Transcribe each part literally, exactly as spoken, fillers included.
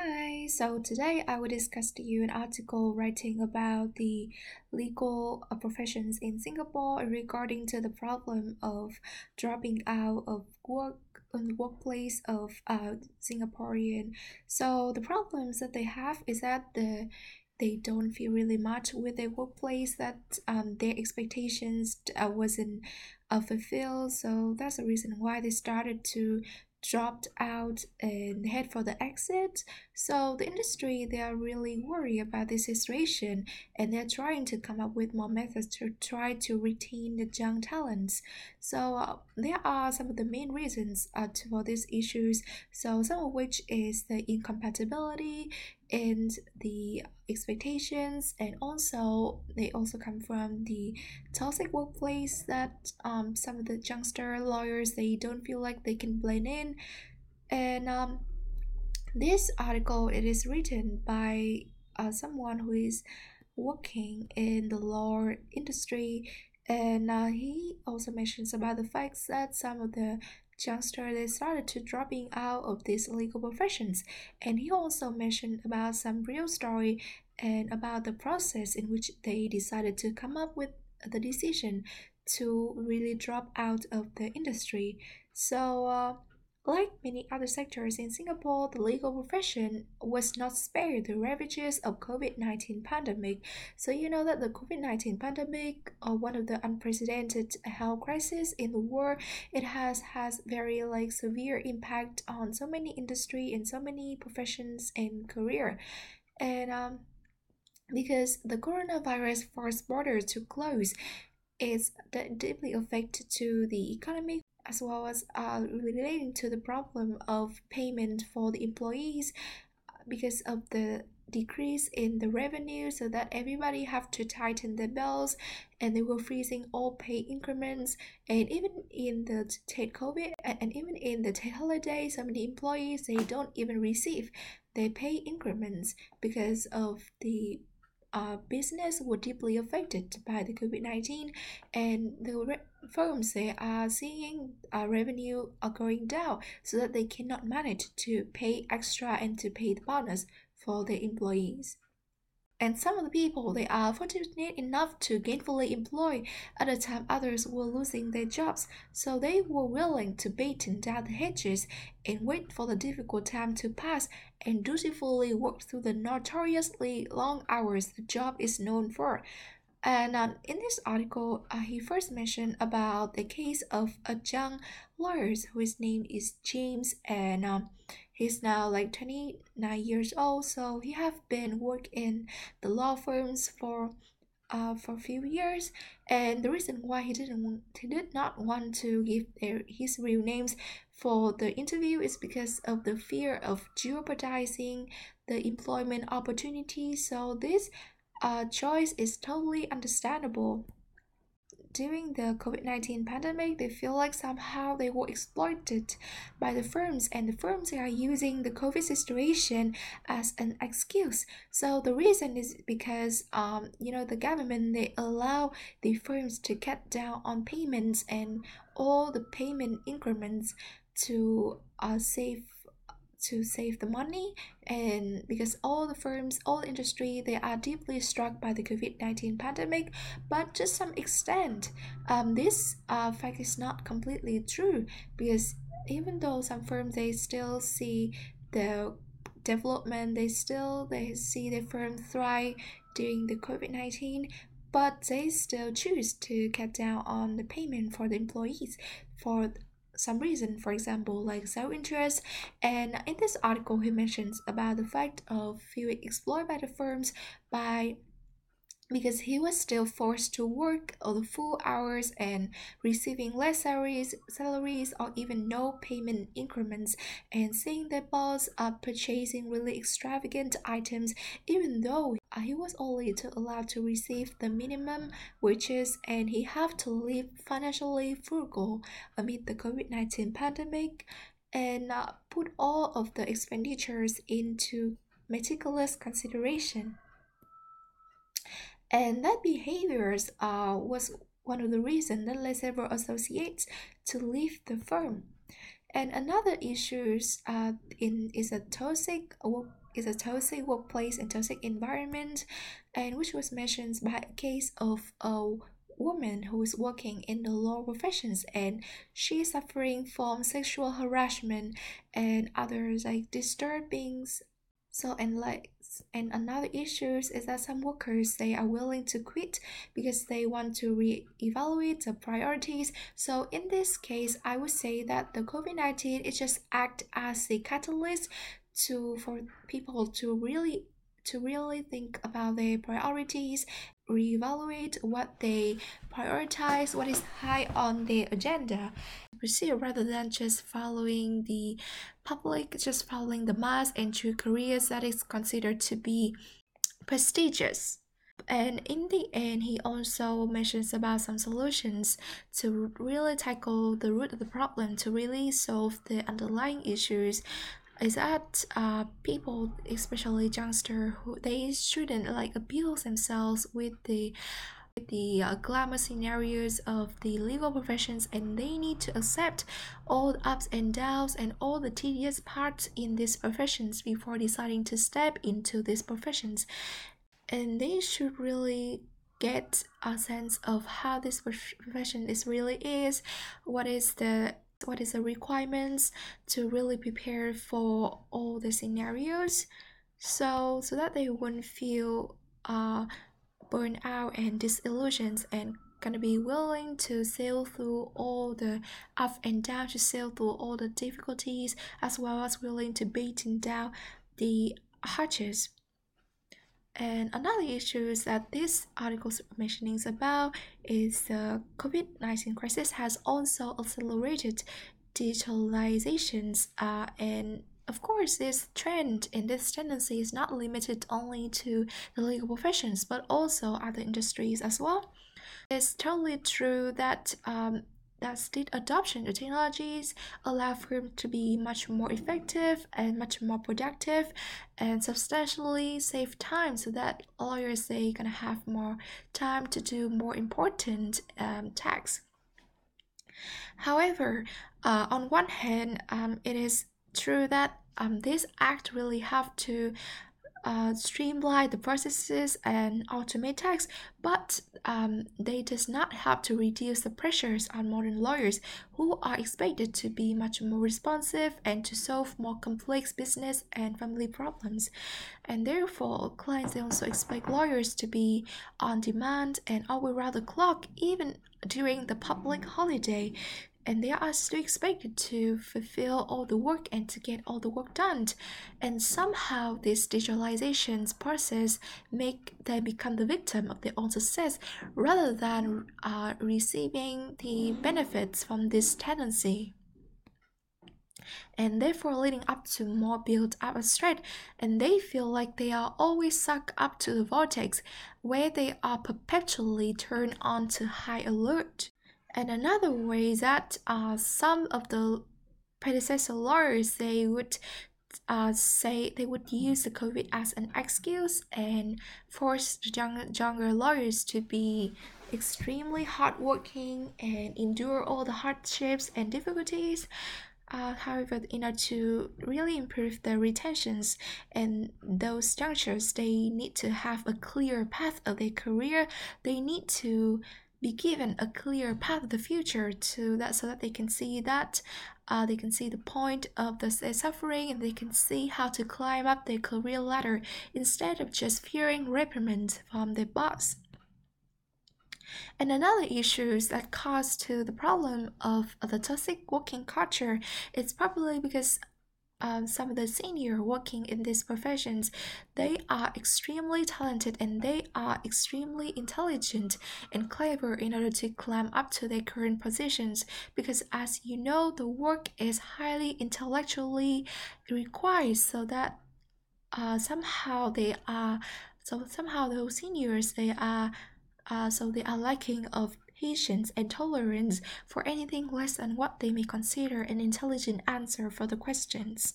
Hi, so today I will discuss to you an article writing about the legal professions in Singapore regarding to the problem of dropping out of work in the workplace of uh, Singaporean. So the problems that they have is that the they don't feel really much with their workplace, that um, their expectations uh, wasn't uh, fulfilled. So that's the reason why they started to dropped out and head for the exit. So the industry, they are really worried about this situation, and they're trying to come up with more methods to try to retain the young talents. So uh, there are some of the main reasons uh, to- for these issues. So some of which is the incompatibility and the expectations, and also they also come from the toxic workplace that um, some of the youngster lawyers, they don't feel like they can blend in. And um, this article, it is written by uh, someone who is working in the law industry, and uh, he also mentions about the facts that some of the youngsters, they started to dropping out of these legal professions. And he also mentioned about some real story and about the process in which they decided to come up with the decision to really drop out of the industry. So uh, like many other sectors in Singapore, the legal profession was not spared the ravages of COVID nineteen pandemic. So you know that the COVID nineteen pandemic, or one of the unprecedented health crisis in the world, it has has very like severe impact on so many industry and so many professions and career. And um, because the coronavirus forced borders to close, it's d- deeply affected to the economic, as well as uh, relating to the problem of payment for the employees because of the decrease in the revenue, so that everybody have to tighten their belts, and they were freezing all pay increments. And even in the take COVID and and even in the take holiday, so many employees, they don't even receive their pay increments because of the uh, business were deeply affected by the COVID nineteen, and the re- firms, they are seeing uh, revenue are going down, so that they cannot manage to pay extra and to pay the bonus for their employees. And some of the people, they are fortunate enough to gainfully employ at a time others were losing their jobs, so they were willing to batten down the hedges and wait for the difficult time to pass and dutifully work through the notoriously long hours the job is known for. And um, in this article, uh, he first mentioned about the case of a young lawyer whose name is James, and um, he's now like twenty-nine years old. So he have been working in the law firms for uh, for a few years, and the reason why he didn't want, he did not want to give their, his real names for the interview is because of the fear of jeopardizing the employment opportunity. So this uh, choice is totally understandable. During the COVID nineteen pandemic, they feel like somehow they were exploited by the firms, and the firms are using the COVID situation as an excuse. So the reason is because um you know the government, they allow the firms to cut down on payments and all the payment increments to uh, save to save the money. And because all the firms, all the industry, they are deeply struck by the COVID nineteen pandemic, but to some extent um, this uh, fact is not completely true, because even though some firms, they still see the development, they still they see the firm thrive during the COVID nineteen, but they still choose to cut down on the payment for the employees for some reason, for example, like self-interest. And in this article, he mentions about the fact of feeling exploited by the firms by because he was still forced to work all the full hours and receiving less salaries, salaries or even no payment increments, and seeing their boss uh, purchasing really extravagant items, even though uh, he was only to allowed to receive the minimum wages, and he have to live financially frugal amid the COVID nineteen pandemic, and uh, put all of the expenditures into meticulous consideration. And that behaviors uh, was one of the reasons that led several associates to leave the firm. And another issues uh, in is a toxic work is a toxic workplace and toxic environment, and which was mentioned by a case of a woman who is working in the law professions, and she is suffering from sexual harassment and other like disturbings. So and like and another issue is that some workers, they are willing to quit because they want to re-evaluate the priorities. So in this case, I would say that the COVID nineteen it just act as a catalyst to for people to really to really think about their priorities, reevaluate what they prioritize, what is high on their agenda, rather than just following the public, just following the mass and to careers that is considered to be prestigious. And in the end, he also mentions about some solutions to really tackle the root of the problem, to really solve the underlying issues. Is that uh, people, especially youngsters, who they shouldn't like abuse themselves with the with the uh, glamour scenarios of the legal professions, and they need to accept all the ups and downs and all the tedious parts in these professions before deciding to step into these professions. And they should really get a sense of how this profession is really is, what is the what is the requirements to really prepare for all the scenarios, so so that they won't feel uh burned out and disillusioned, and gonna be willing to sail through all the up and down, to sail through all the difficulties, as well as willing to beaten down the hardships. And another issue is that this article is mentioning about is the COVID nineteen crisis has also accelerated digitalizations, uh, and of course this trend and this tendency is not limited only to the legal professions but also other industries as well. It's totally true that um, That's the adoption of technologies allow firms to be much more effective and much more productive and substantially save time, so that lawyers, they gonna have more time to do more important um, tasks. However, uh, on one hand, um, it is true that um, this act really have to Uh, streamline the processes and automate tasks, but um, they does not help to reduce the pressures on modern lawyers, who are expected to be much more responsive and to solve more complex business and family problems. And therefore, clients, they also expect lawyers to be on demand and always around the clock, even during the public holiday. And they are still expected to fulfill all the work and to get all the work done. And somehow this digitalization process make them become the victim of their own success, rather than uh, receiving the benefits from this tendency, and therefore leading up to more built-up stress, and they feel like they are always sucked up to the vortex, where they are perpetually turned on to high alert. And another way that uh, some of the predecessor lawyers, they would uh, say they would use the COVID as an excuse and force the young, younger lawyers to be extremely hardworking and endure all the hardships and difficulties. Uh, however, in order to really improve their retentions and those junctures, they need to have a clear path of their career. They need to be given a clear path of the future to that, so that they can see that uh, they can see the point of the suffering, and they can see how to climb up their career ladder instead of just fearing reprimand from their boss. And another issue is that cause to the problem of the toxic working culture is probably because Um, some of the senior working in these professions, they are extremely talented and they are extremely intelligent and clever in order to climb up to their current positions, because as you know, the work is highly intellectually required, so that uh, somehow they are so somehow those seniors they are uh, so they are lacking of patience and tolerance for anything less than what they may consider an intelligent answer for the questions.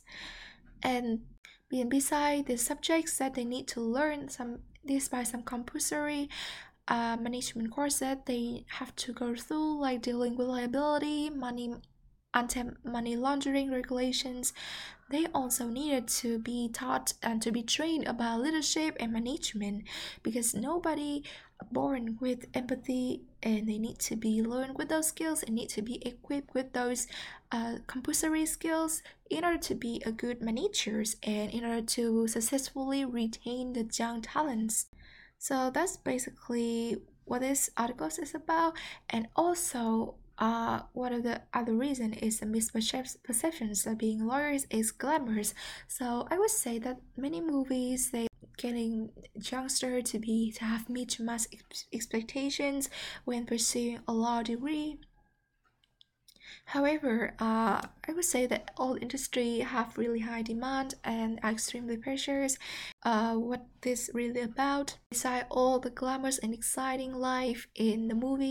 And besides the subjects that they need to learn some this by some compulsory uh, management course that they have to go through, like dealing with liability, money, anti-money laundering regulations, They also needed to be taught and to be trained about leadership and management, because nobody born with empathy, and they need to be learned with those skills and need to be equipped with those uh, compulsory skills in order to be a good managers and in order to successfully retain the young talents. So that's basically what this article is about. And also Uh, one of the other reason is the misperceptions that being lawyers is glamorous. So I would say that many movies, they getting youngster to be to have meet to mass ex- expectations when pursuing a law degree. However, uh, I would say that all industry have really high demand and extremely pressures. Uh, what this really about? Beside all the glamorous and exciting life in the movie,